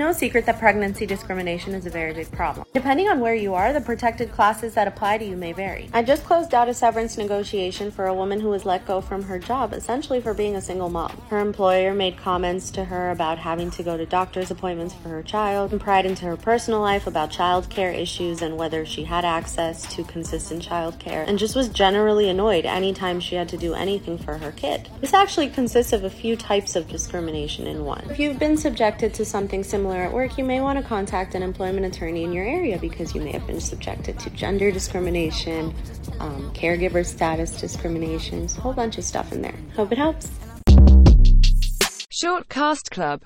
No secret that pregnancy discrimination is a very big problem. Depending on where you are, the protected classes that apply to you may vary. I just closed out a severance negotiation for a woman who was let go from her job, essentially for being a single mom. Her employer made comments to her about having to go to doctor's appointments for her child, and pried into her personal life about childcare issues and whether she had access to consistent childcare, and just was generally annoyed anytime she had to do anything for her kid. This actually consists of a few types of discrimination in one. If you've been subjected to something similar at work, you may want to contact an employment attorney in your area because you may have been subjected to gender discrimination, caregiver status discriminations, a whole bunch of stuff in there. Hope it helps. Short Cast Club.